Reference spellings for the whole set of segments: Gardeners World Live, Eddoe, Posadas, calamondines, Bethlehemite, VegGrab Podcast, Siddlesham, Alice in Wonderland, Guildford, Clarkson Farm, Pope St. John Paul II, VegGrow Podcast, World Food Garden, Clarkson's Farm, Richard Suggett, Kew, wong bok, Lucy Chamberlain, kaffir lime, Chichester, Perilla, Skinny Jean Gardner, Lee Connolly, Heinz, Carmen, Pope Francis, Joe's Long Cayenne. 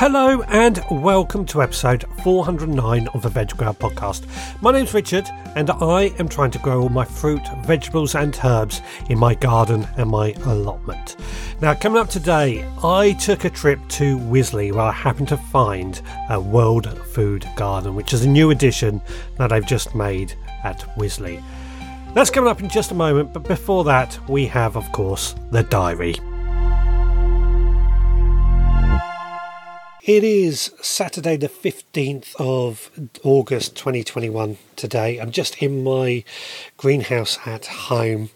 Hello and welcome to episode 409 of the VegGrab Podcast. My name's Richard and I am trying to grow all my fruit, vegetables and herbs in my garden and my allotment. Now, coming up today, I took a trip to Wisley where I happened to find a World Food Garden, which is a new addition that I've just made at Wisley. That's coming up in just a moment, but before that we have, of course, the diary. It is Saturday the 15th of August 2021 today. I'm just in my greenhouse at home.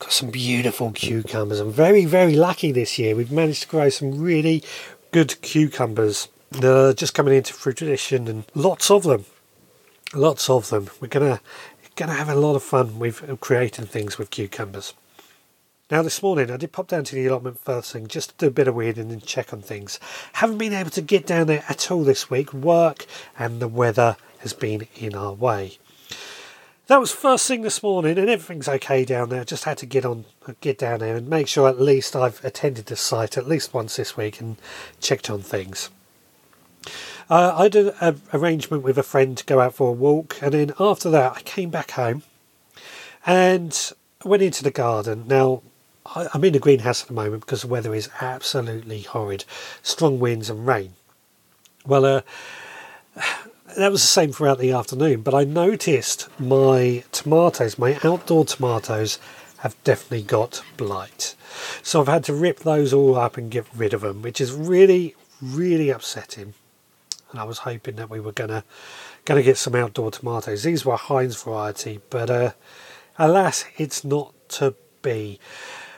Got some beautiful cucumbers. I'm very, very lucky this year. We've managed to grow some really good cucumbers that are just coming into fruition, and lots of them. We're going to have a lot of fun with creating things with cucumbers. Now, this morning I did pop down to the allotment first thing just to do a bit of weeding and check on things. Haven't been able to get down there at all this week. Work and the weather has been in our way. That was first thing this morning, and everything's okay down there. Just had to get down there and make sure at least I've attended the site at least once this week and checked on things. I did an arrangement with a friend to go out for a walk, and then after that I came back home and went into the garden. Now, I'm in the greenhouse at the moment because the weather is absolutely horrid. Strong winds and rain. Well, that was the same throughout the afternoon, but I noticed my tomatoes, my outdoor tomatoes, have definitely got blight. So I've had to rip those all up and get rid of them, which is really, really upsetting. And I was hoping that we were going to get some outdoor tomatoes. These were Heinz variety, but alas, it's not to be.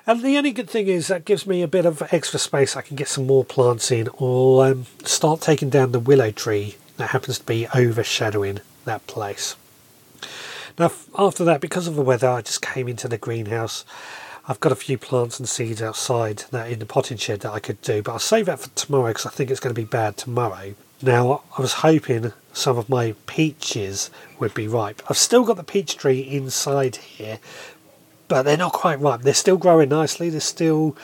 And the only good thing is that gives me a bit of extra space. I can get some more plants in, or start taking down the willow tree that happens to be overshadowing that place. Now, after that, because of the weather, I just came into the greenhouse. I've got a few plants and seeds outside that in the potting shed that I could do, but I'll save that for tomorrow because I think it's going to be bad tomorrow. Now, I was hoping some of my peaches would be ripe. I've still got the peach tree inside here, but they're not quite ripe. They're still growing nicely. They're still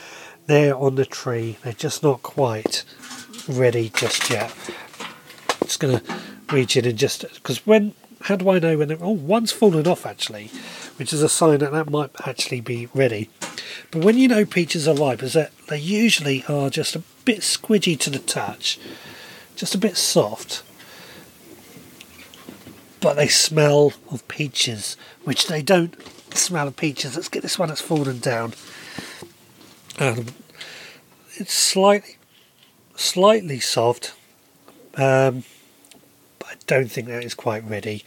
there on the tree. They're just not quite ready just yet. Just going to reach in and just, because how do I know when they're, one's fallen off actually, which is a sign that might actually be ready. But when you know peaches are ripe is that they usually are just a bit squidgy to the touch. Just a bit soft, but they smell of peaches, which they don't smell of peaches. Let's get this one that's fallen down. It's slightly soft, but I don't think that is quite ready,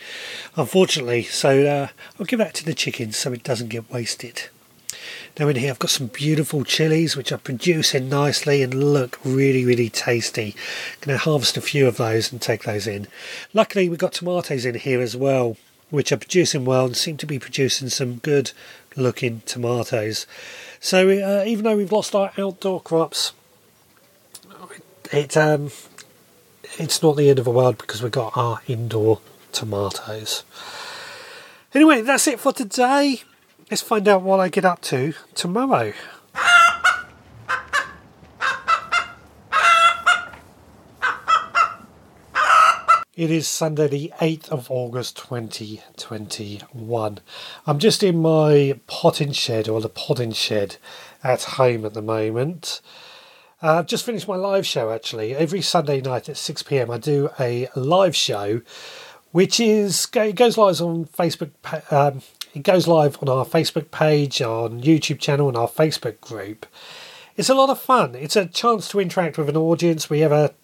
unfortunately. So I'll give that to the chickens so it doesn't get wasted. Now in here I've got some beautiful chilies which are producing nicely and look really, really tasty. Going to harvest a few of those and take those in. Luckily we've got tomatoes in here as well, which are producing well and seem to be producing some good looking tomatoes. So even though we've lost our outdoor crops, it's not the end of the world because we've got our indoor tomatoes. Anyway, that's it for today. Let's find out what I get up to tomorrow. It is Sunday the 8th of August 2021. I'm just in my potting shed at home at the moment. I've just finished my live show actually. Every Sunday night at 6 p.m. I do a live show which goes live on Facebook. It goes live on our Facebook page, our YouTube channel and our Facebook group. It's a lot of fun. It's a chance to interact with an audience. We have a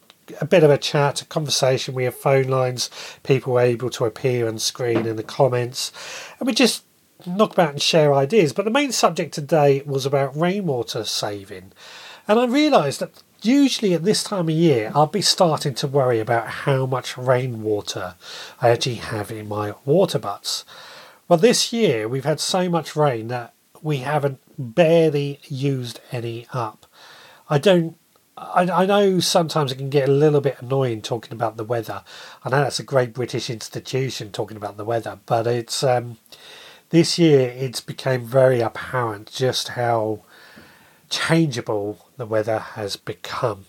bit of a chat, a conversation. We have phone lines. People are able to appear on screen in the comments. And we just knock about and share ideas. But the main subject today was about rainwater saving. And I realised that usually at this time of year, I'll be starting to worry about how much rainwater I actually have in my water butts. Well, this year we've had so much rain that we haven't barely used any up. I know sometimes it can get a little bit annoying talking about the weather. I know that's a great British institution talking about the weather, but it's this year it's became very apparent just how changeable the weather has become.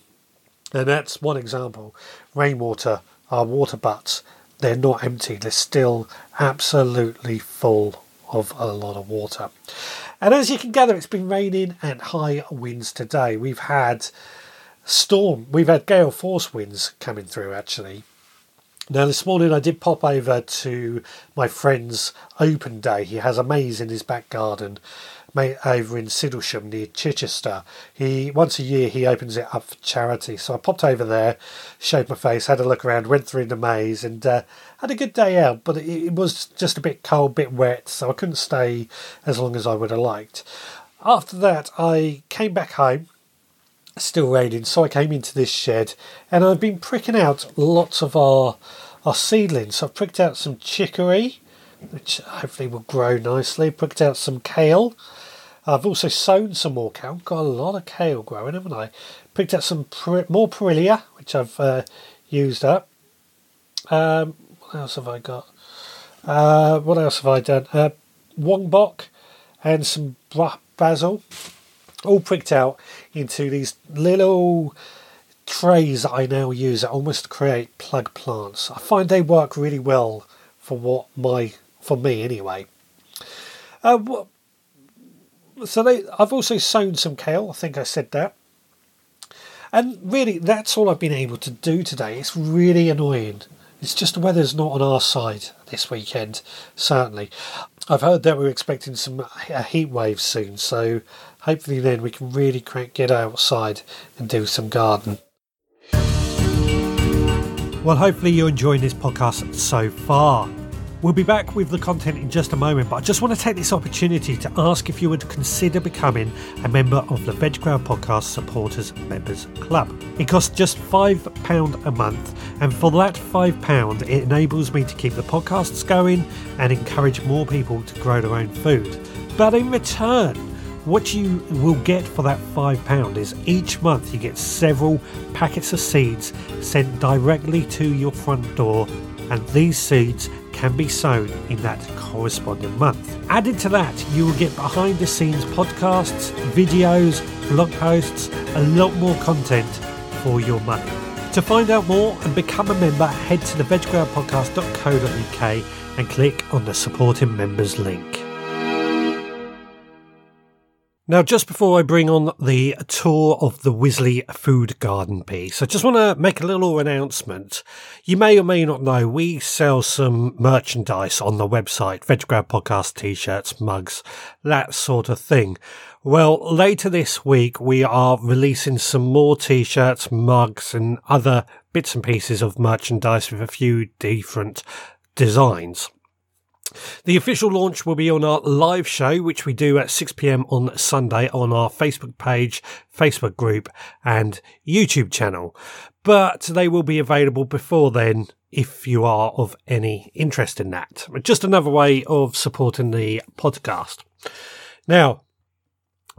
Now that's one example. Rainwater, our water butts, they're not empty. They're still absolutely full of a lot of water. And as you can gather, it's been raining and high winds today. We've had storm. We've had gale force winds coming through, actually. Now, this morning I did pop over to my friend's open day. He has a maze in his back garden over in Siddlesham near Chichester. Once a year he opens it up for charity. So I popped over there, showed my face, had a look around, went through the maze and had a good day out. But it was just a bit cold, a bit wet, so I couldn't stay as long as I would have liked. After that, I came back home. Still raining, so I came into this shed and I've been pricking out lots of our seedlings. So I've pricked out some chicory, which hopefully will grow nicely. Pricked out some kale. I've also sown some more kale. I've got a lot of kale growing, haven't I? Picked out some more perilla, which I've used up. What else have I got? What else have I done? Wong bok and some basil. All pricked out into these little trays that I now use that almost create plug plants. I find they work really well for me anyway. I've also sown some kale. I think I said that. And really, that's all I've been able to do today. It's really annoying. It's just the weather's not on our side this weekend, certainly. I've heard that we're expecting some heat waves soon, so hopefully then we can really get outside and do some garden. Well, hopefully you're enjoying this podcast so far. We'll be back with the content in just a moment, but I just want to take this opportunity to ask if you would consider becoming a member of the VegGrow Podcast Supporters Members Club. It costs just £5 a month, and for that £5, it enables me to keep the podcasts going and encourage more people to grow their own food. But in return, what you will get for that £5 is each month you get several packets of seeds sent directly to your front door, and these seeds can be sown in that corresponding month. Added to that, you will get behind the scenes podcasts, videos, blog posts, a lot more content for your money. To find out more and become a member, head to the veggrabpodcast.co.uk and click on the supporting members link. Now, just before I bring on the tour of the Wisley Food Garden piece, I just want to make a little announcement. You may or may not know, we sell some merchandise on the website, VegGrab Podcast t-shirts, mugs, that sort of thing. Well, later this week, we are releasing some more t-shirts, mugs and other bits and pieces of merchandise with a few different designs. The official launch will be on our live show, which we do at 6 p.m. on Sunday on our Facebook page, Facebook group and YouTube channel. But they will be available before then if you are of any interest in that. Just another way of supporting the podcast. Now,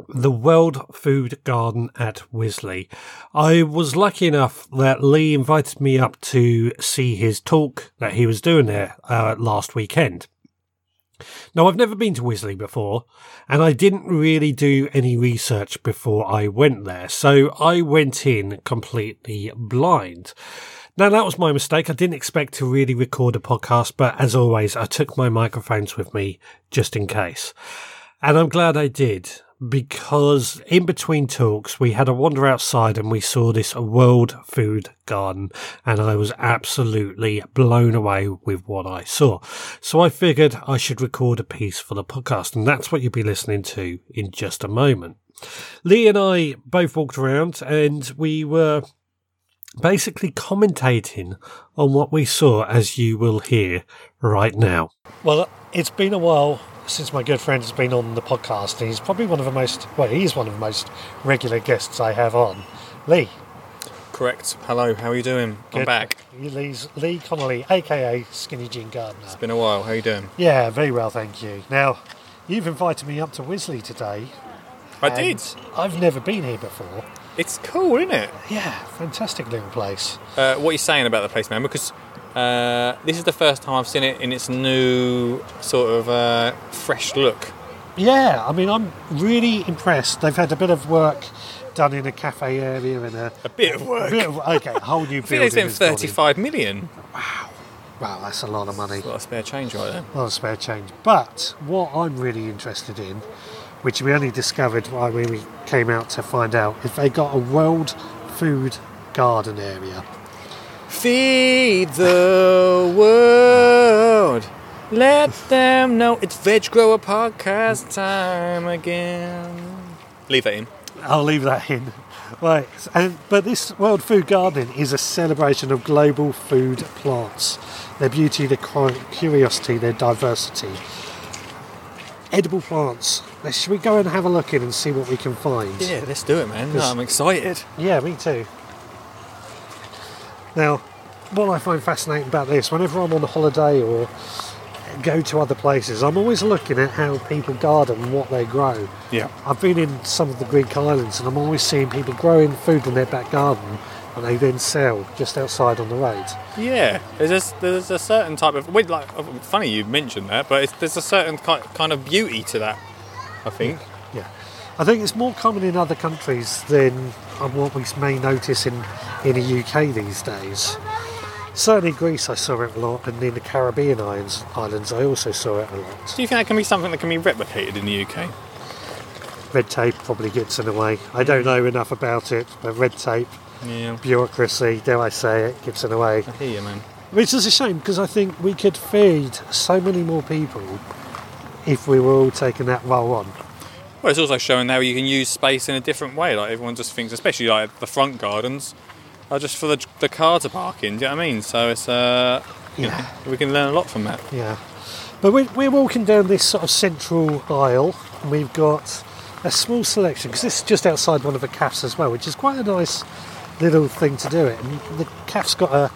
the World Food Garden at Wisley. I was lucky enough that Lee invited me up to see his talk that he was doing there last weekend. Now, I've never been to Wisley before, and I didn't really do any research before I went there, so I went in completely blind. Now, that was my mistake. I didn't expect to really record a podcast, but as always, I took my microphones with me just in case. And I'm glad I did, because in between talks, we had a wander outside and we saw this World Food Garden, and I was absolutely blown away with what I saw. So I figured I should record a piece for the podcast, and that's what you'll be listening to in just a moment. Lee and I both walked around and we were basically commentating on what we saw, as you will hear right now. Well, it's been a while since my good friend has been on the podcast, and he's probably one of the most regular guests I have on. Lee. Correct. Hello, how are you doing? Good. I'm back. Lee Connolly, aka Skinny Jean Gardner. It's been a while, how are you doing? Yeah, very well, thank you. Now, you've invited me up to Wisley today. I did. I've never been here before. It's cool, isn't it? Yeah, fantastic little place. What are you saying about the place, man? Because this is the first time I've seen it in its new sort of fresh look. Yeah, I mean, I'm really impressed. They've had a bit of work done in a cafe area and a bit of work. A whole new building. I think they spent 35 million. Wow. Wow, that's a lot of money. That's a lot of spare change right there. A lot of spare change. But what I'm really interested in, which we only discovered when we came out to find out, is they got a World Food Garden area. Feed the world. Let them know it's VegGrow Podcast time again. Leave that in. I'll leave that in. Right, but this World Food Garden is a celebration of global food plants, their beauty, their curiosity, their diversity. Edible plants. Should we go and have a look in and see what we can find? Yeah, let's do it, man. No, I'm excited. Yeah, me too. Now, what I find fascinating about this, whenever I'm on holiday or go to other places, I'm always looking at how people garden and what they grow. Yeah. I've been in some of the Greek islands and I'm always seeing people growing food in their back garden and they then sell just outside on the road. Yeah, there's a certain type of... like, funny you mentioned that, but there's a certain kind of beauty to that, I think. Yeah. I think it's more common in other countries than what we may notice in the UK these days. Certainly in Greece I saw it a lot, and in the Caribbean islands I also saw it a lot. Do you think that can be something that can be replicated in the UK? Red tape probably gets in the way. I don't know enough about it, but red tape, bureaucracy, dare I say it, gets in the way. I hear you, man. Which is a shame, because I think we could feed so many more people if we were all taking that role on. Well, it's also showing how you can use space in a different way. Like, everyone just thinks, especially like the front gardens, are just for the car to park in, do you know what I mean? So it's, we can learn a lot from that. Yeah. But we're walking down this sort of central aisle, and we've got a small selection, because this is just outside one of the cafes as well, which is quite a nice little thing to do it. And the cafe's got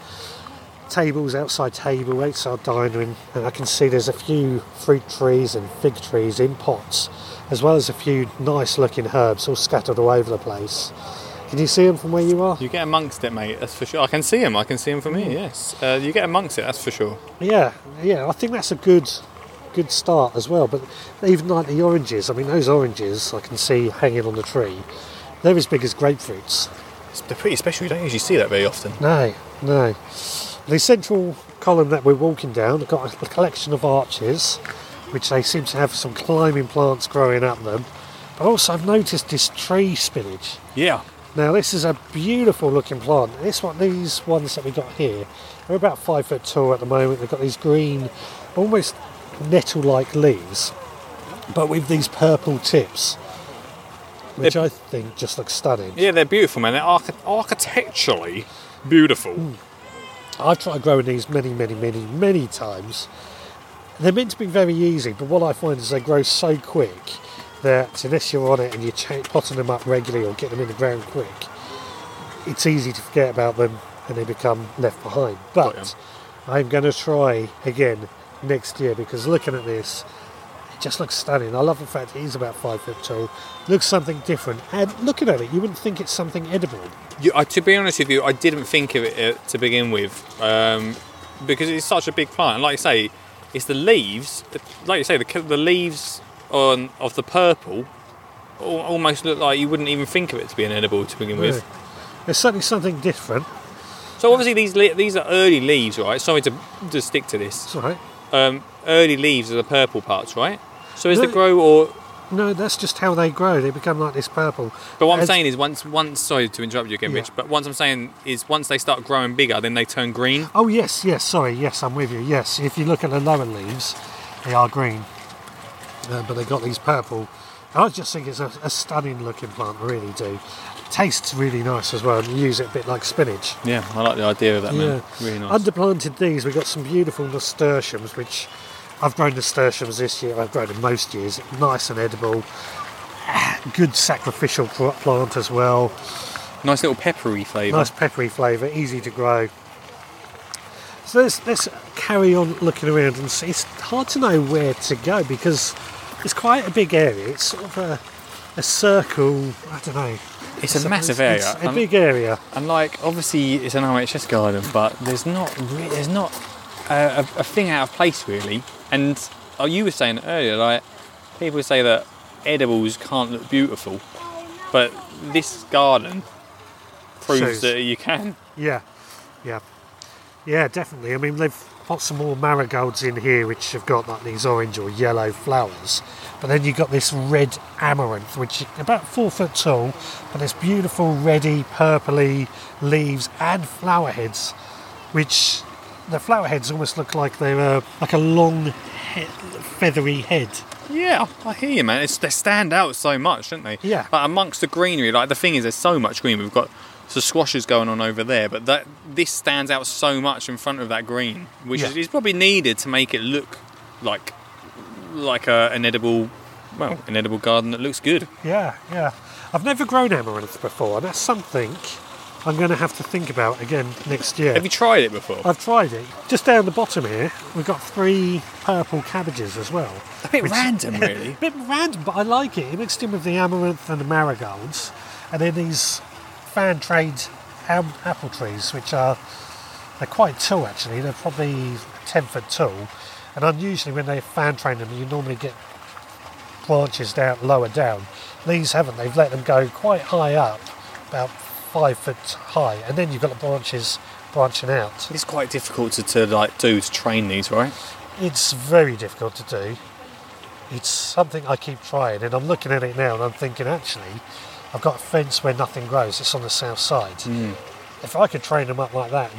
tables, outside diner, and I can see there's a few fruit trees and fig trees in pots, as well as a few nice-looking herbs all scattered all over the place. Can you see them from where you are? You get amongst it, mate, that's for sure. I can see them from here, yes. You get amongst it, that's for sure. Yeah, I think that's a good start as well. But even like the oranges, I mean, those oranges I can see hanging on the tree. They're as big as grapefruits. They're pretty special, you don't usually see that very often. No. The central column that we're walking down, I've got a collection of arches, which they seem to have some climbing plants growing up them. But also I've noticed this tree spinach. Yeah. Now this is a beautiful looking plant. These ones that we got here, they're about 5 foot tall at the moment. They've got these green, almost nettle-like leaves, but with these purple tips, which I think just looks stunning. Yeah, they're beautiful, man. They're architecturally beautiful. I've tried growing these many, many, many, many times. They're meant to be very easy, but what I find is they grow so quick that unless you're on it and you're potting them up regularly or get them in the ground quick, it's easy to forget about them and they become left behind. But I'm going to try again next year, because looking at this, it just looks stunning. I love the fact it is about 5 foot tall, looks something different, and looking at it you wouldn't think it's something edible. To be honest with you, I didn't think of it to begin with, because it's such a big plant, and like you say, it's the leaves, the leaves of the purple almost look like you wouldn't even think of it to be an edible to begin with. There's certainly something different. So obviously these are early leaves, right? Sorry to stick to this. It's all right. Early leaves are the purple parts, right? So is the grow or... No, that's just how they grow. They become like this purple. But what I'm saying is once sorry to interrupt you again, Rich, but what I'm saying is once they start growing bigger, then they turn green. Oh, yes, sorry. Yes, I'm with you. Yes, if you look at the lower leaves, they are green. But they got these purple. I just think it's a stunning looking plant, I really do. Tastes really nice as well, and you use it a bit like spinach. Yeah, I like the idea of that, man. Really nice. Underplanted these, we've got some beautiful nasturtiums, which I've grown nasturtiums this year, I've grown them most years. Nice and edible. Good sacrificial plant as well. Nice little peppery flavour. Easy to grow. So let's carry on looking around and see. It's hard to know where to go because it's quite a big area. It's sort of a circle, I don't know. It's a massive area. It's a big area. And like, obviously it's an RHS garden, but there's not a thing out of place really. And you were saying earlier, like, people say that edibles can't look beautiful, but this garden proves that you can. Yeah, yeah, yeah, definitely. I mean, they've got some more marigolds in here which have got like these orange or yellow flowers, but then you've got this red amaranth which is about 4 foot tall, and it's beautiful reddy purpley leaves and flower heads, which the flower heads almost look like they're like a long feathery head. Yeah, I hear you, man. They stand out so much, don't they? Yeah. Like amongst the greenery, like the thing is, there's so much green. We've got some squashes going on over there, but this stands out so much in front of that green, which is probably needed to make it look like an edible, an edible garden that looks good. Yeah, yeah. I've never grown amaranth before, and that's something I'm going to have to think about again next year. Have you tried it before? I've tried it. Just down the bottom here, we've got three purple cabbages as well. A bit random, really. A bit random, but I like it. It mixed in with the amaranth and the marigolds, and then these fan trade apple trees, which they're quite tall actually. They're probably 10 foot tall, and unusually when they fan train them, you normally get branches down lower down. These haven't. They've let them go quite high up, about 5 foot high, and then you've got the branches branching out. It's quite difficult to train these, right? It's very difficult to do. It's something I keep trying, and I'm looking at it now and I'm thinking, actually, I've got a fence where nothing grows. It's on the south side. Mm. If I could train them up like that,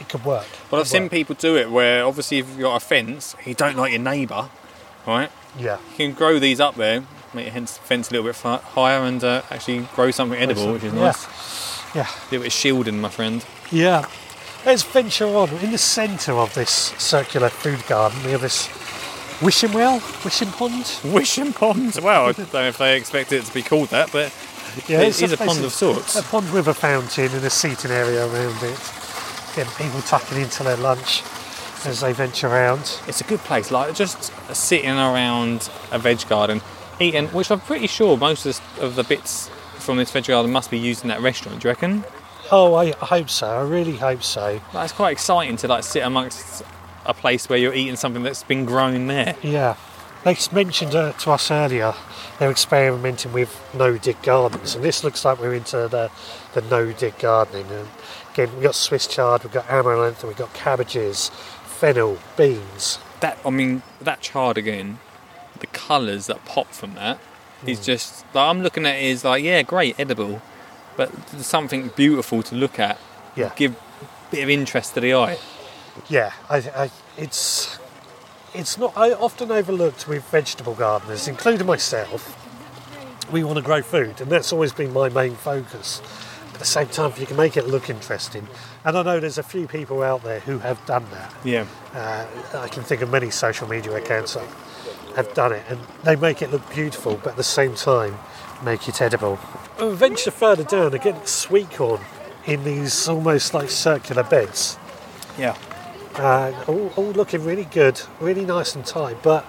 it could work. Well, I've seen people do it where obviously if you've got a fence, you don't like your neighbour, right? Yeah. You can grow these up there, make your fence a little bit higher, and actually grow something edible, which is nice. Yeah. A little bit of shielding, my friend. Yeah. Let's venture on. In the centre of this circular food garden, we have this wishing well? Wishing pond? Wishing pond. Well, I don't know if they expect it to be called that, but yeah, it is a pond of sorts. A pond with a fountain and a seating area around it. Getting people tucking into their lunch as they venture around. It's a good place, like just sitting around a veg garden, eating, which I'm pretty sure most of the bits from this veg garden must be used in that restaurant, do you reckon? Oh, I hope so. I really hope so. That's quite exciting to sit amongst a place where you're eating something that's been grown there. Yeah. They mentioned to us earlier they're experimenting with no-dig gardens, and this looks like we're into the no-dig gardening. And again, we've got Swiss chard, we've got amaranth, and we've got cabbages, fennel, beans. That chard again, the colours that pop from that is just... I'm looking at it as great, edible, but something beautiful to look at. Yeah. Give a bit of interest to the eye. Yeah, it's not. I often overlooked with vegetable gardeners, including myself. We want to grow food, and that's always been my main focus. But at the same time, if you can make it look interesting, and I know there's a few people out there who have done that. Yeah, I can think of many social media accounts that have done it, and they make it look beautiful, but at the same time, make it edible. I'll venture further down again, sweet corn in these almost like circular beds. Yeah. All looking really good, really nice and tight, but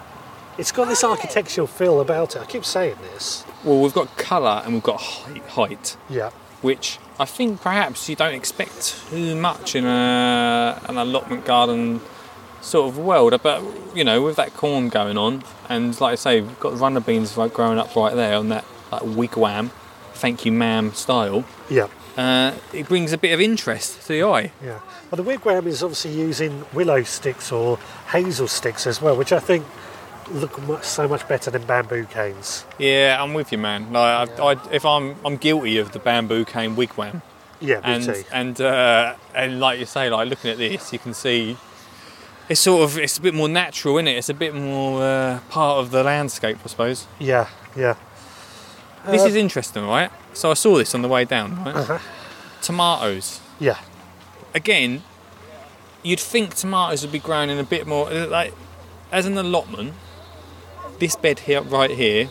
it's got this architectural feel about it. I keep saying this. Well, we've got colour and we've got height. Yeah. Which I think perhaps you don't expect too much in an allotment garden sort of world. But, with that corn going on, and like I say, we've got runner beans growing up right there on that wigwam, thank you ma'am style. Yeah. It brings a bit of interest to the eye. Yeah. Well, the wigwam is obviously using willow sticks or hazel sticks as well, which I think look so much better than bamboo canes. Yeah, I'm with you, man. I'm guilty of the bamboo cane wigwam. Yeah, me too. And like you say, looking at this, you can see it's it's a bit more natural, isn't it? It's a bit more part of the landscape, I suppose. Yeah, yeah. This is interesting, right? So I saw this on the way down, right? Uh-huh. Tomatoes. Yeah. Again, you'd think tomatoes would be grown in a bit more... as an allotment, this bed here, right here,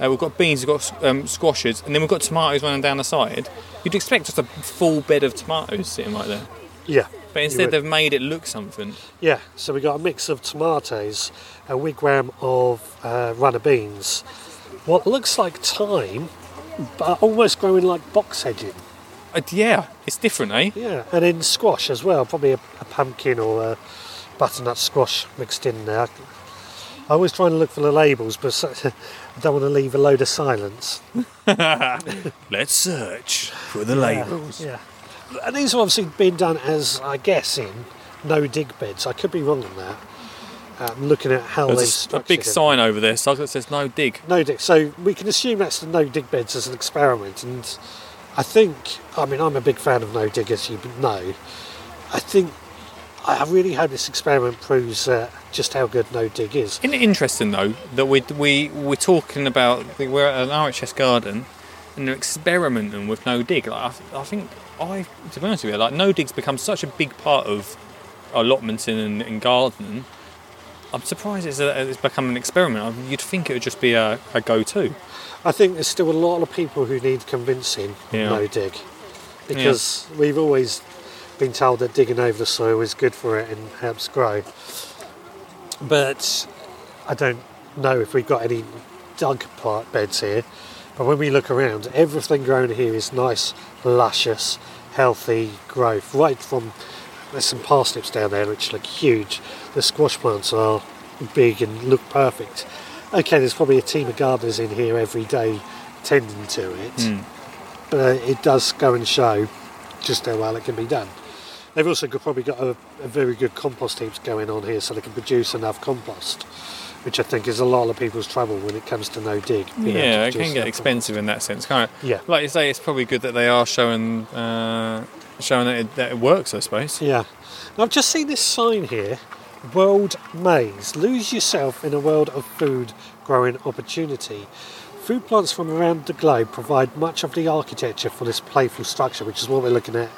we've got beans, we've got squashes, and then we've got tomatoes running down the side. You'd expect just a full bed of tomatoes sitting right there. Yeah. But instead they've made it look something. Yeah, so we've got a mix of tomatoes, a wigwam of runner beans, what looks like thyme, but almost growing like box hedging. Yeah, it's different, eh? Yeah, and then squash as well, probably a pumpkin or a butternut squash mixed in there. I was trying to look for the labels, but I don't want to leave a load of silence. Let's search for the labels. Yeah. And these are obviously being done as, I guess, in no-dig beds. I could be wrong on that. Looking at how they've structured a big sign over there, so that says no dig. No dig. So we can assume that's the no dig beds as an experiment. And I think, I mean, I'm a big fan of no dig, as you know. I really hope this experiment proves just how good no dig is. Isn't it interesting though that we're talking about, we're at an RHS garden and they're experimenting with no dig. Like, I think to be honest with you, like no dig's become such a big part of allotmenting and gardening. I'm surprised it's become an experiment. You'd think it would just be a go-to. I think there's still a lot of people who need convincing no dig, because we've always been told that digging over the soil is good for it and helps grow, but I don't know if we've got any dug plant beds here. But when we look around, everything grown here is nice, luscious, healthy growth, right from, there's some parsnips down there which look huge, the squash plants are big and look perfect. Okay, there's probably a team of gardeners in here every day tending to it, but it does go and show just how well it can be done. They've also probably got a very good compost heaps going on here, so they can produce enough compost, which I think is a lot of people's trouble when it comes to no dig. Yeah, it can get expensive in that sense, can't it? Yeah. Like you say, it's probably good that they are showing that it works, I suppose. Yeah. And I've just seen this sign here, World Maze. Lose yourself in a world of food growing opportunity. Food plants from around the globe provide much of the architecture for this playful structure, which is what we're looking at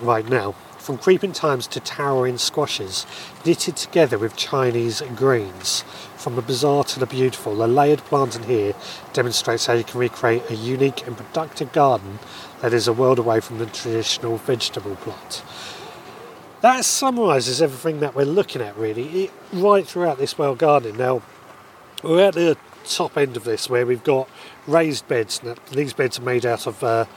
right now. From creeping thymes to towering squashes, knitted together with Chinese greens. From the bizarre to the beautiful, the layered planting here demonstrates how you can recreate a unique and productive garden that is a world away from the traditional vegetable plot. That summarises everything that we're looking at, really, right throughout this world gardening. Now, we're at the top end of this where we've got raised beds. Now, these beds are made out of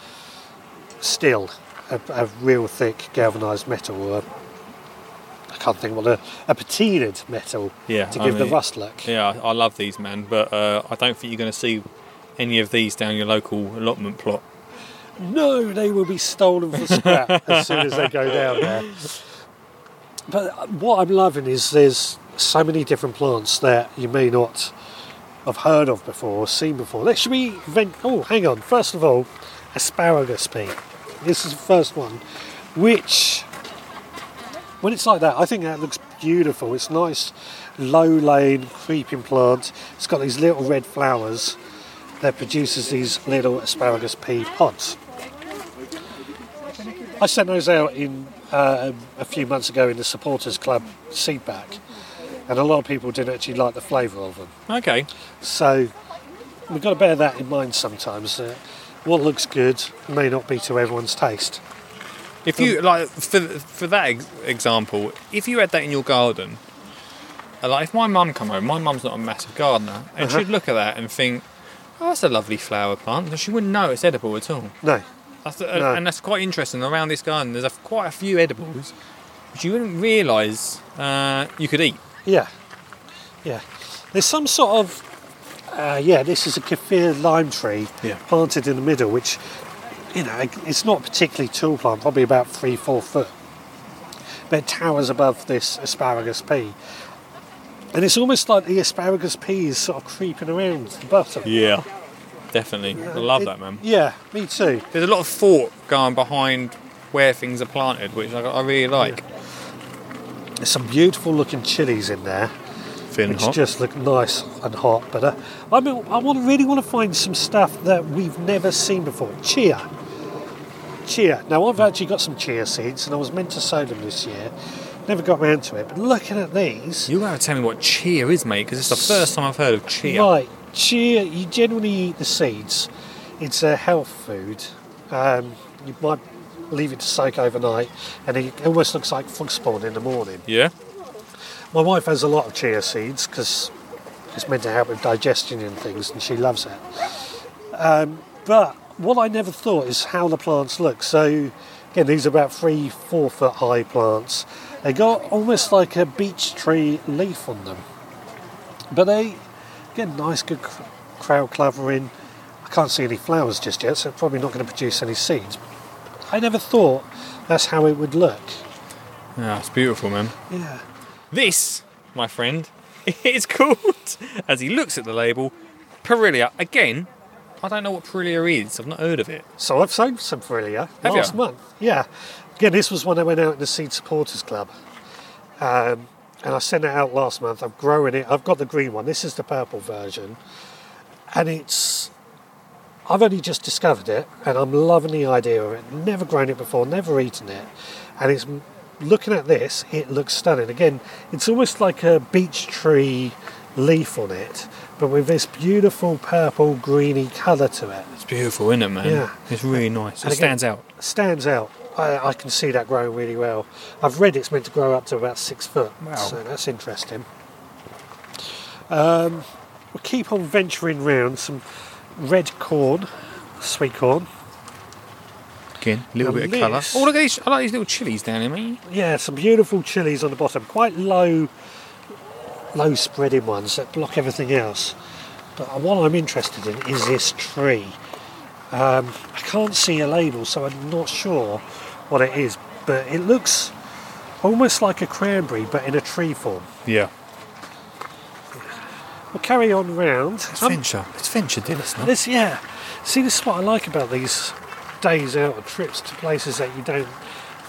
steel, a real thick galvanised metal, or I can't think what a patinaed metal to give the rust look. Yeah, I love these, man, but I don't think you're going to see any of these down your local allotment plot. No, they will be stolen for scrap as soon as they go down there. But what I'm loving is there's so many different plants that you may not I've heard of before, seen before. Let's hang on. First of all, asparagus, Pete. This is the first one, which, when it's like that, I think that looks beautiful. It's nice, low-laying, creeping plant. It's got these little red flowers that produces these little asparagus pea pods. I sent those out in a few months ago in the Supporters Club seed bag. And a lot of people didn't actually like the flavour of them. Okay. So we've got to bear that in mind sometimes. What looks good may not be to everyone's taste. If you like, for that example, if you had that in your garden, like if my mum come home, my mum's not a massive gardener, and she'd look at that and think, "Oh, that's a lovely flower plant," and she wouldn't know it's edible at all. No. No. And that's quite interesting. Around this garden, there's quite a few edibles which you wouldn't realise you could eat. Yeah. There's some sort of, this is a kaffir lime tree planted in the middle, which, it's not a particularly tall plant, probably about 3-4 foot. But it towers above this asparagus pea. And it's almost like the asparagus pea is sort of creeping around the bottom. Yeah, definitely. I love that, man. Yeah, me too. There's a lot of thought going behind where things are planted, which I really like. Yeah. There's some beautiful looking chilies in there, which just look nice and hot. But I really want to find some stuff that we've never seen before. Chia. Now I've actually got some chia seeds, and I was meant to sow them this year. Never got round to it. But looking at these, you gotta tell me what chia is, mate, because it's the first time I've heard of chia. Right, chia. You generally eat the seeds. It's a health food. You might leave it to soak overnight, and it almost looks like frog spawn in the morning. Yeah. My wife has a lot of chia seeds because it's meant to help with digestion and things, and she loves it. But what I never thought is how the plants look. So again, these are about 3-4 foot high plants. They got almost like a beech tree leaf on them. But they get nice, good crowd covering. I can't see any flowers just yet, so probably not going to produce any seeds. I never thought that's how it would look. Yeah, it's beautiful, man. Yeah. This, my friend, is called, as he looks at the label, Perilla. Again, I don't know what Perilla is. I've not heard of it. So I've sown some Perilla last month. Yeah. Again, this was when I went out in the Seed Supporters Club. And I sent it out last month. I'm growing it. I've got the green one. This is the purple version. And it's... I've only just discovered it, and I'm loving the idea of it. Never grown it before, never eaten it. And it's... Looking at this, it looks stunning. Again, it's almost like a beech tree leaf on it, but with this beautiful purple greeny colour to it. It's beautiful, isn't it, man? Yeah. It's really nice. And it stands out. Stands out. I can see that growing really well. I've read it's meant to grow up to about 6 foot. Wow. So that's interesting. We'll keep on venturing round some red corn, sweet corn. Again, a little bit of colour. Oh, look at these. I like these little chilies down here, mate. Yeah, some beautiful chilies on the bottom. Quite low spreading ones that block everything else. But what I'm interested in is this tree. I can't see a label, so I'm not sure what it is. But it looks almost like a cranberry, but in a tree form. Yeah. We'll carry on round. It's venture, dear listener. Yeah. See, this is what I like about these... days out or trips to places that you don't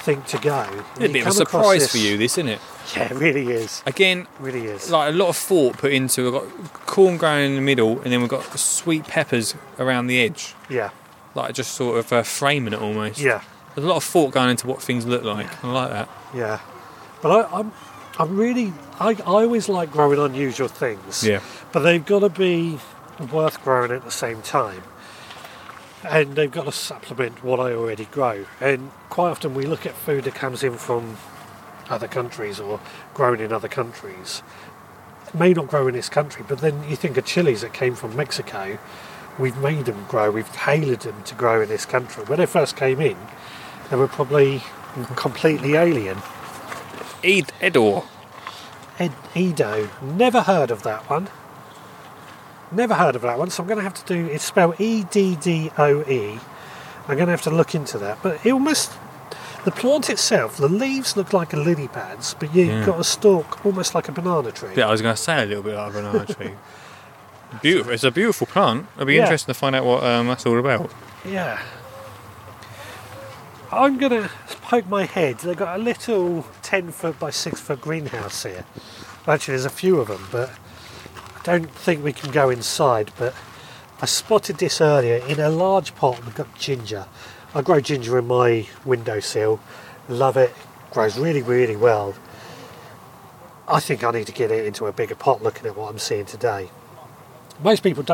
think to go. It's a bit of a surprise for you, this, isn't it? Yeah, it really is. Again, really is. Like a lot of thought put into it. We've got corn growing in the middle, and then we've got sweet peppers around the edge. Yeah, like just sort of framing it almost. Yeah, there's a lot of thought going into what things look like. Yeah. I like that. Yeah, but I always like growing unusual things. Yeah, but they've got to be worth growing at the same time. And they've got to supplement what I already grow. And quite often we look at food that comes in from other countries or grown in other countries. It may not grow in this country, but then you think of chilies that came from Mexico. We've made them grow. We've tailored them to grow in this country. When they first came in, they were probably completely alien. Edo. Never heard of that one. Never heard of that one, so I'm going to have to do... It's spelled E-D-D-O-E. I'm going to have to look into that. But it almost... The plant itself, the leaves look like lily pads, but you've got a stalk almost like a banana tree. Yeah, I was going to say a little bit like a banana tree. Beautiful. It's a beautiful plant. It'll be interesting to find out what that's all about. Yeah. I'm going to poke my head. They've got a little 10 foot by 6 foot greenhouse here. Actually, there's a few of them, but... don't think we can go inside, but I spotted this earlier in a large pot. We've got ginger. I grow ginger in my windowsill. Love it. Grows really, really well. I think I need to get it into a bigger pot looking at what I'm seeing today. Most people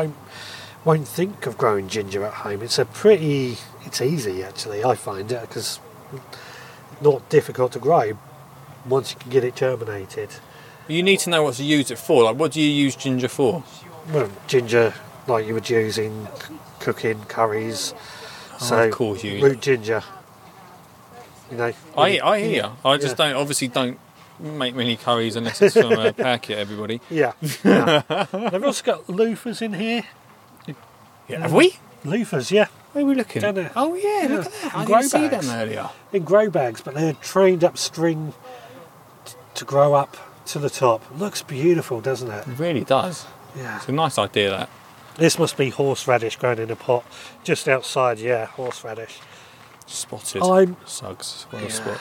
won't think of growing ginger at home. It's easy actually, I find it, because it's not difficult to grow once you can get it germinated. You need to know what to use it for. Like, what do you use ginger for? Well, ginger, like you would use in cooking, curries. Oh, so, of course you root ginger. You know. I hear. Yeah. I just don't make many curries unless it's from a packet. Everybody. Yeah. They've also got loofahs in here. Yeah. Have we? Loofahs, yeah. Where are we looking? Oh yeah, look at that. I didn't see them earlier. In grow bags, but they're trained up string to grow up. To the top. Looks beautiful, doesn't it? It really does. Yeah. It's a nice idea, that. This must be horseradish grown in a pot just outside, yeah, horseradish. Spotted. Suggs. Well spotted.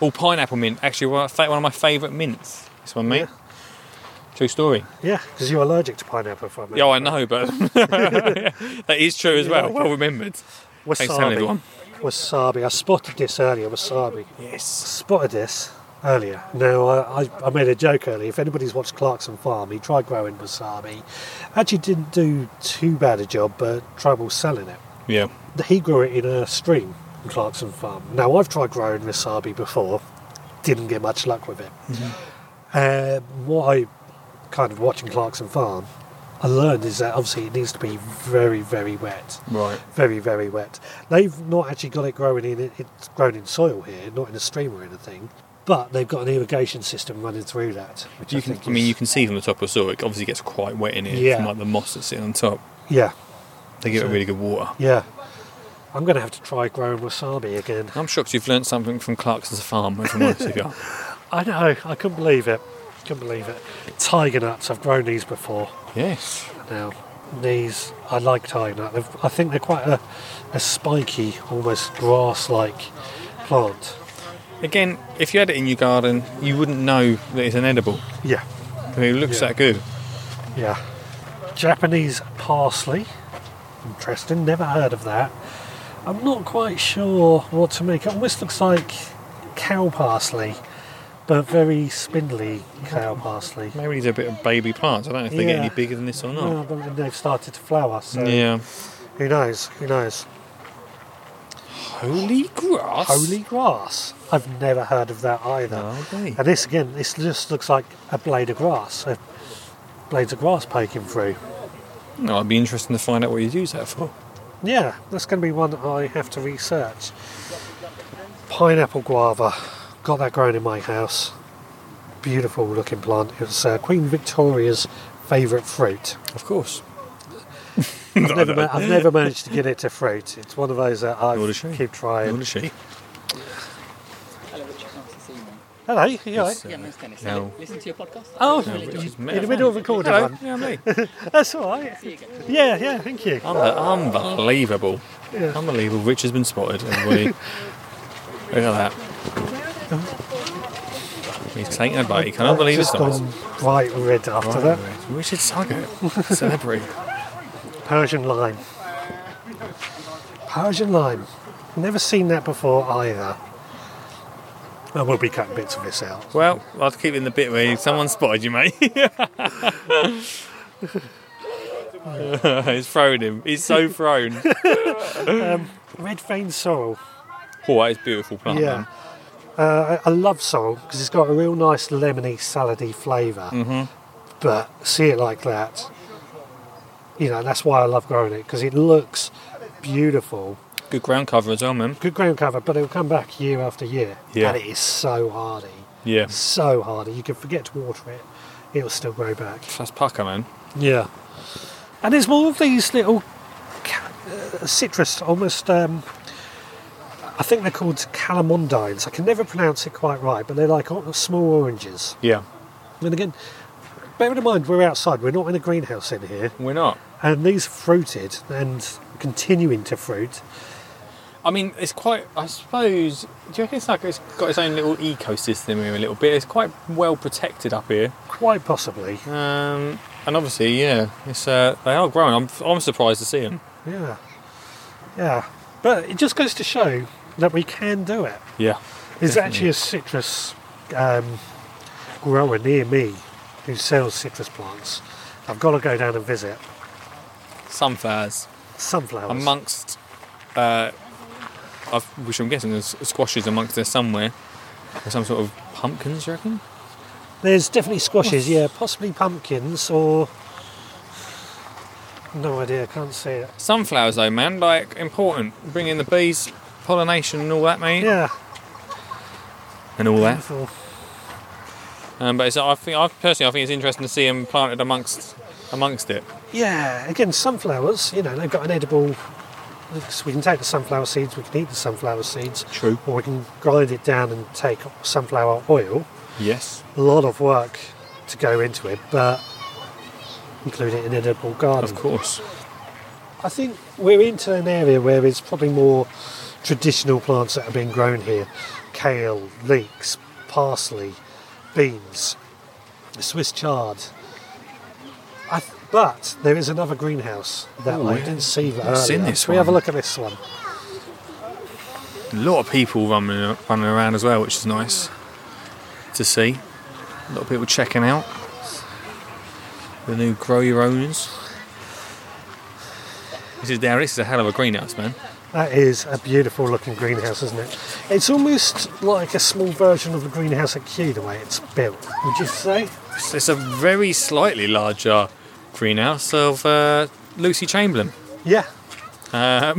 Oh, pineapple mint. Actually, one of my favourite mints. This one, mate. Yeah. True story. Yeah, because you're allergic to pineapple, if I remember. Yeah, I know, but that is true as well. Well remembered. Wasabi. Wasabi. I spotted this earlier, wasabi. Yes. Spotted this. Earlier. Now, I made a joke earlier. If anybody's watched Clarkson Farm, he tried growing wasabi. Actually didn't do too bad a job, but trouble selling it. Yeah. He grew it in a stream in Clarkson Farm. Now, I've tried growing wasabi before. Didn't get much luck with it. Mm-hmm. What I kind of watching Clarkson Farm, I learned is that obviously it needs to be very, very wet. Right. Very, very wet. They've not actually got it growing in... It's grown in soil here, not in a stream or anything. But they've got an irrigation system running through that. Which you can see from the top of the soil. It obviously gets quite wet in it from like the moss that's sitting on top. Yeah. They give it really good water. Yeah. I'm going to have to try growing wasabi again. I'm sure, because you've learned something from Clarkson's Farm. I know. I couldn't believe it. Tiger nuts. I've grown these before. Yes. Now, these, I like tiger nut. I think they're quite a spiky, almost grass-like plant. Again, if you had it in your garden, you wouldn't know that it's an edible. Yeah. I mean, it looks that good. Yeah. Japanese parsley. Interesting. Never heard of that. I'm not quite sure what to make. It almost looks like cow parsley, but very spindly cow parsley. Maybe these are a bit of baby plants. I don't know if they get any bigger than this or not. No, but they've started to flower, so who knows? Holy grass. I've never heard of that either. Okay. And this, again, this just looks like a blade of grass. Blades of grass poking through. No, it'd be interesting to find out what you'd use that for. Yeah, that's going to be one that I have to research. Pineapple guava. Got that grown in my house. Beautiful looking plant. It was Queen Victoria's favourite fruit. Of course. I've never managed to get it to fruit. It's one of those that I keep trying. Nor does she. Hello, you alright? Yeah, Miss Dennis. Listen to your podcast. Oh, no, in the middle of recording. Hello. Yeah, me. That's alright. Yeah, thank you. Unbelievable. Yeah. Unbelievable. Rich has been spotted, everybody. Look at that. He's taking a bite. He can't believe it's gone bright red after that. Richard Suggett. Celebrity. Persian lime. Never seen that before either. I will be cutting bits of this out. Well, I'll keep it in the bit where someone spotted you, mate. He's thrown him. He's so thrown. Red vein sorrel. Oh, that is a beautiful plant. Yeah. I love sorrel because it's got a real nice lemony, salady flavour. Mm-hmm. But see it like that, you know, that's why I love growing it, because it looks beautiful. Good ground cover as well, man. Good ground cover, but it'll come back year after year. Yeah. And it is so hardy. Yeah. So hardy. You can forget to water it. It'll still grow back. That's pucker, man. Yeah. And there's more of these little citrus, almost, I think they're called calamondines. I can never pronounce it quite right, but they're like small oranges. Yeah. And again, bear in mind, we're outside. We're not in a greenhouse in here. We're not. And these are fruited and continuing to fruit. I mean, it's quite, I suppose, do you reckon it's like it's got its own little ecosystem here a little bit? It's quite well protected up here. Quite possibly. And obviously, it's they are growing. I'm surprised to see them. Yeah. Yeah. But it just goes to show that we can do it. Yeah. There's actually a citrus grower near me who sells citrus plants. I've got to go down and visit. Sunflowers. Amongst... which I'm guessing there's squashes amongst there somewhere. Or some sort of pumpkins, you reckon? There's definitely squashes, possibly pumpkins or... No idea, can't see it. Sunflowers though, man, like, important. Bring in the bees, pollination and all that, mate. Yeah. And all beautiful. That. But it's, I think it's interesting to see them planted amongst it. Yeah, again, sunflowers, you know, they've got an edible... So we can take the sunflower seeds, we can eat the sunflower seeds. True. Or we can grind it down and take sunflower oil. Yes. A lot of work to go into it, but include it in an edible garden. Of course. I think we're into an area where it's probably more traditional plants that have been grown here. Kale, leeks, parsley, beans, Swiss chard. But there is another greenhouse that I didn't see that earlier. Seen this one. We have a look at this one. A lot of people running around as well, which is nice to see. A lot of people checking out the new grow your owns. This is a hell of a greenhouse, man. That is a beautiful looking greenhouse, isn't it? It's almost like a small version of the greenhouse at Kew, the way it's built, would you say? It's a very slightly larger greenhouse of Lucy Chamberlain. Yeah. To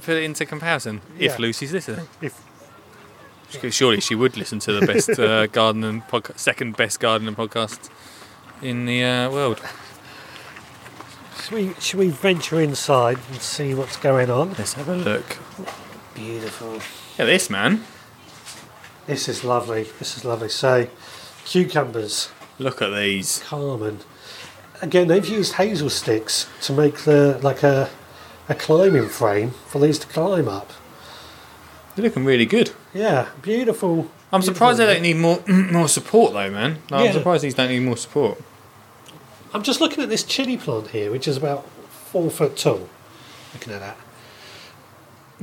put it into comparison, if Lucy's listening. If Because surely she would listen to the best gardening podcast, second best gardening podcast in the world. Should we venture inside and see what's going on? Let's have a look. Beautiful. Yeah, this man. This is lovely. This is lovely. So, cucumbers. Look at these. Carmen. Again, they've used hazel sticks to make the like a climbing frame for these to climb up. They're looking really good. Yeah, beautiful. I'm surprised they don't need more support though, man. Like, yeah. I'm surprised these don't need more support. I'm just looking at this chilli plant here, which is about 4 foot tall. Looking at that.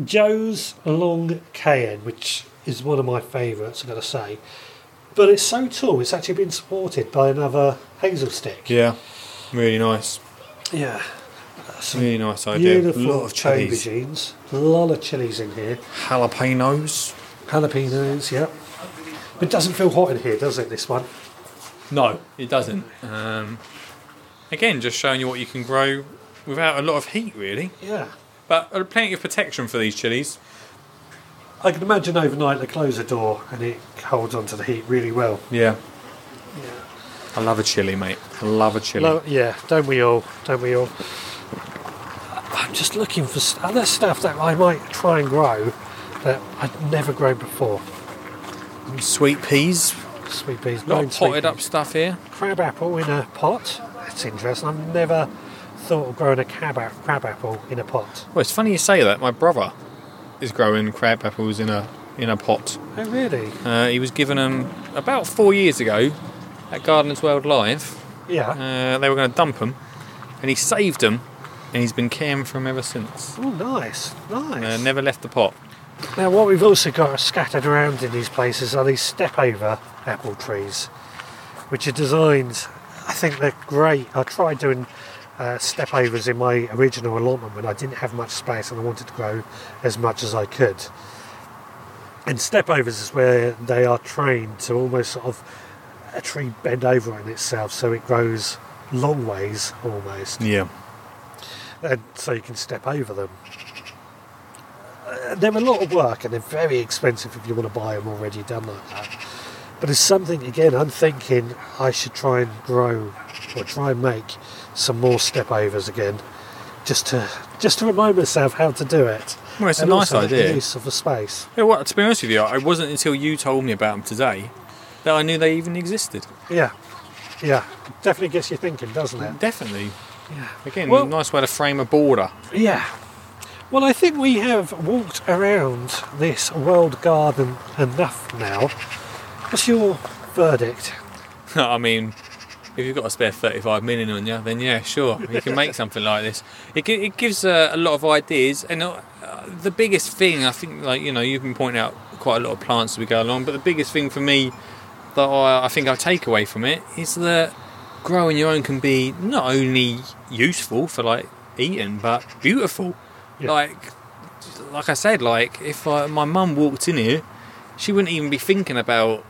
Joe's Long Cayenne, which is one of my favourites, I've got to say. But it's so tall, it's actually been supported by another hazel stick. Yeah, really nice. Yeah. That's really nice idea. Beautiful. A lot of chilies. A lot of chilies in here. Jalapenos, yeah. It doesn't feel hot in here, does it, this one? No, it doesn't. Again, just showing you what you can grow without a lot of heat, really. Yeah. But plenty of protection for these chilies. I can imagine overnight they close the door and it holds onto the heat really well. Yeah. I love a chilli, mate. I love a chilli. Yeah, don't we all? Don't we all? I'm just looking for other stuff that I might try and grow that I've never grown before. Sweet peas. Sweet peas. A lot of potted up stuff here. Crab apple in a pot. That's interesting. I've never thought of growing a crab apple in a pot. Well, it's funny you say that. My brother is growing crab apples in a pot. Oh, really? He was given them about 4 years ago at Gardeners World Live. Yeah. They were going to dump them, and he saved them, and he's been caring for them ever since. Oh, nice. Never left the pot. Now, what we've also got scattered around in these places are these step-over apple trees, which are designed... I think they're great. I tried doing step-overs in my original allotment when I didn't have much space and I wanted to grow as much as I could. And step-overs is where they are trained to almost sort of... a tree bend over on itself so it grows long ways almost. Yeah. And so you can step over them. They're a lot of work and they're very expensive if you want to buy them already done like that. But it's something, again, I'm thinking I should try and grow or try and make some more step overs again just to remind myself how to do it. Well, it's a nice idea. Use of the space. Yeah, well, to be honest with you, it wasn't until you told me about them today that I knew they even existed. Yeah. Definitely gets you thinking, doesn't it? Definitely. Yeah. Again, well, nice way to frame a border. Yeah. Well, I think we have walked around this world garden enough now. What's your verdict? I mean, if you've got a spare 35 million on you, then yeah, sure, you can make something like this. It gives a lot of ideas, and the biggest thing, I think, like, you know, you've been pointing out quite a lot of plants as we go along, but the biggest thing for me that I think I take away from it is that growing your own can be not only useful for like eating but beautiful. Yeah. Like I said, like if my mum walked in here, she wouldn't even be thinking about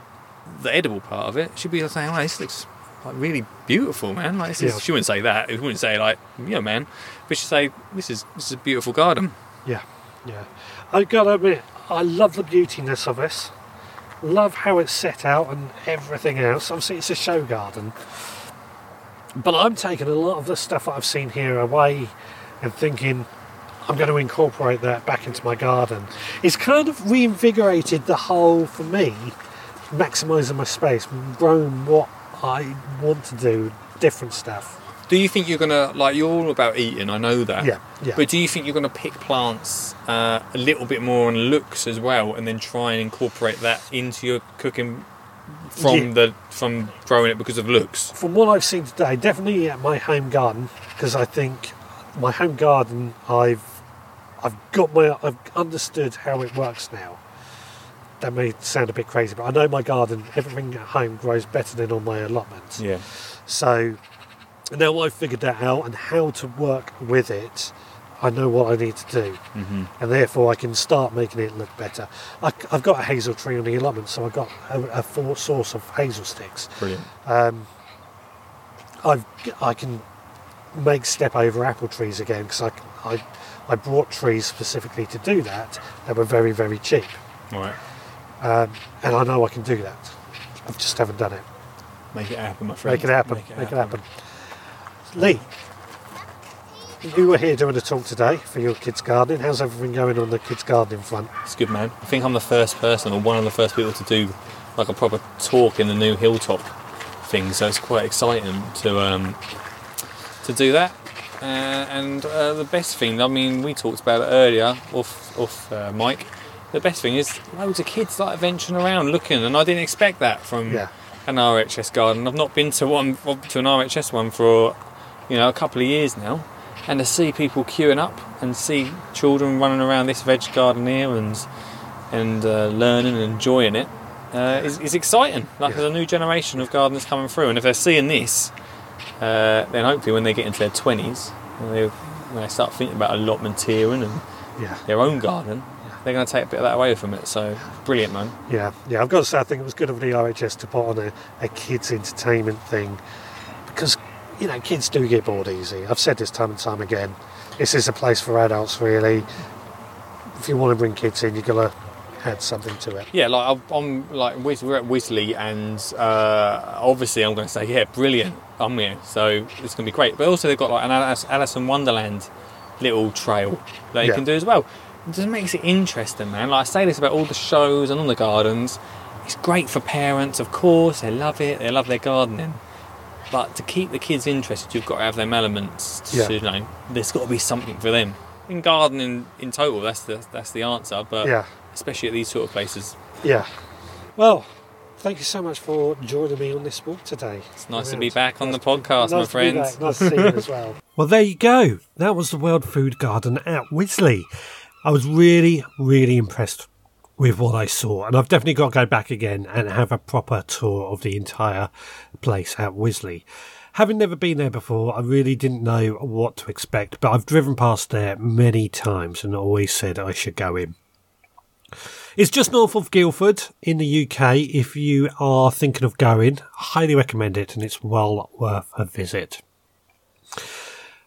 the edible part of it. She'd be saying, "Wow, this looks like really beautiful, man." Like this is, she wouldn't say that. She wouldn't say like, "Yeah, man," but she'd say, "This is a beautiful garden." Yeah. I gotta admit, I love the beautiness of this. Love how it's set out and everything else. Obviously, it's a show garden. But I'm taking a lot of the stuff that I've seen here away and thinking I'm going to incorporate that back into my garden. It's kind of reinvigorated the whole, for me, maximising my space, growing what I want to do, different stuff. Do you think you're going to, like, you're all about eating, I know that. Yeah. But do you think you're going to pick plants a little bit more on looks as well and then try and incorporate that into your cooking from growing it because of looks? From what I've seen today, definitely at my home garden, because I think my home garden, I've understood how it works now. That may sound a bit crazy, but I know my garden, everything at home grows better than on my allotment. Yeah. So... now I've figured that out and how to work with it, I know what I need to do. Mm-hmm. And therefore I can start making it look better. I've got a hazel tree on the allotment, so I've got a source of hazel sticks. Brilliant. I can make step-over apple trees again because I brought trees specifically to do that were very, very cheap. All right. And I know I can do that. I just haven't done it. Make it happen, my friend. Make it happen. Lee, you were here doing a talk today for your kids' gardening. How's everything going on the kids' gardening front? It's good, man. I think I'm the first person or one of the first people to do like a proper talk in the new Hilltop thing, so it's quite exciting to do that. And the best thing, I mean, we talked about it earlier off mic. The best thing is loads of kids like venturing around looking, and I didn't expect that from an RHS garden. I've not been to one, to an RHS one for a couple of years now, and to see people queuing up and see children running around this veg garden here and learning and enjoying it is exciting. There's a new generation of gardeners coming through, and if they're seeing this, then hopefully when they get into their 20s and when they start thinking about allotmenteering and their own garden, they're going to take a bit of that away from it. So brilliant, man. Yeah, I've got to say, I think it was good of the RHS to put on a kids entertainment thing, because kids do get bored easy. I've said this time and time again, this is a place for adults really. If you want to bring kids in, you've got to add something to it. We're at Wisley, and obviously I'm going to say brilliant, I'm here, so it's going to be great. But also they've got like an Alice in Wonderland little trail that you can do as well. It just makes it interesting, man. Like I say this about all the shows and all the gardens, it's great for parents, of course, they love it, they love their gardening, but to keep the kids interested, you've got to have them elements to, there's got to be something for them in gardening in total. That's the answer, but especially at these sort of places. Well, thank you so much for joining me on this walk today. It's nice to be back on the podcast, my friend. Nice to see you as well. Well, there you go. That was the World Food Garden at Wisley. I was really, really impressed with what I saw, and I've definitely got to go back again and have a proper tour of the entire place at Wisley. Having never been there before, I really didn't know what to expect, but I've driven past there many times and always said I should go in. It's just north of Guildford in the UK. If you are thinking of going, I highly recommend it, and it's well worth a visit.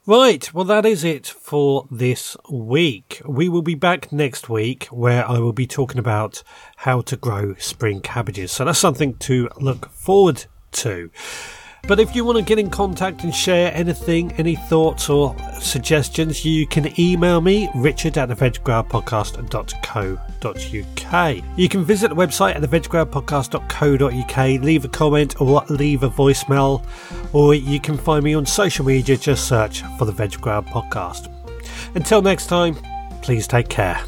Right, well, that is it for this week. We will be back next week, where I will be talking about how to grow spring cabbages. So that's something to look forward to. But if you want to get in contact and share anything, any thoughts or suggestions, you can email me, richard@theveggrabpodcast.co.uk. You can visit the website at theveggrabpodcast.co.uk, leave a comment or leave a voicemail, or you can find me on social media, just search for The VegGrab Podcast. Until next time, please take care.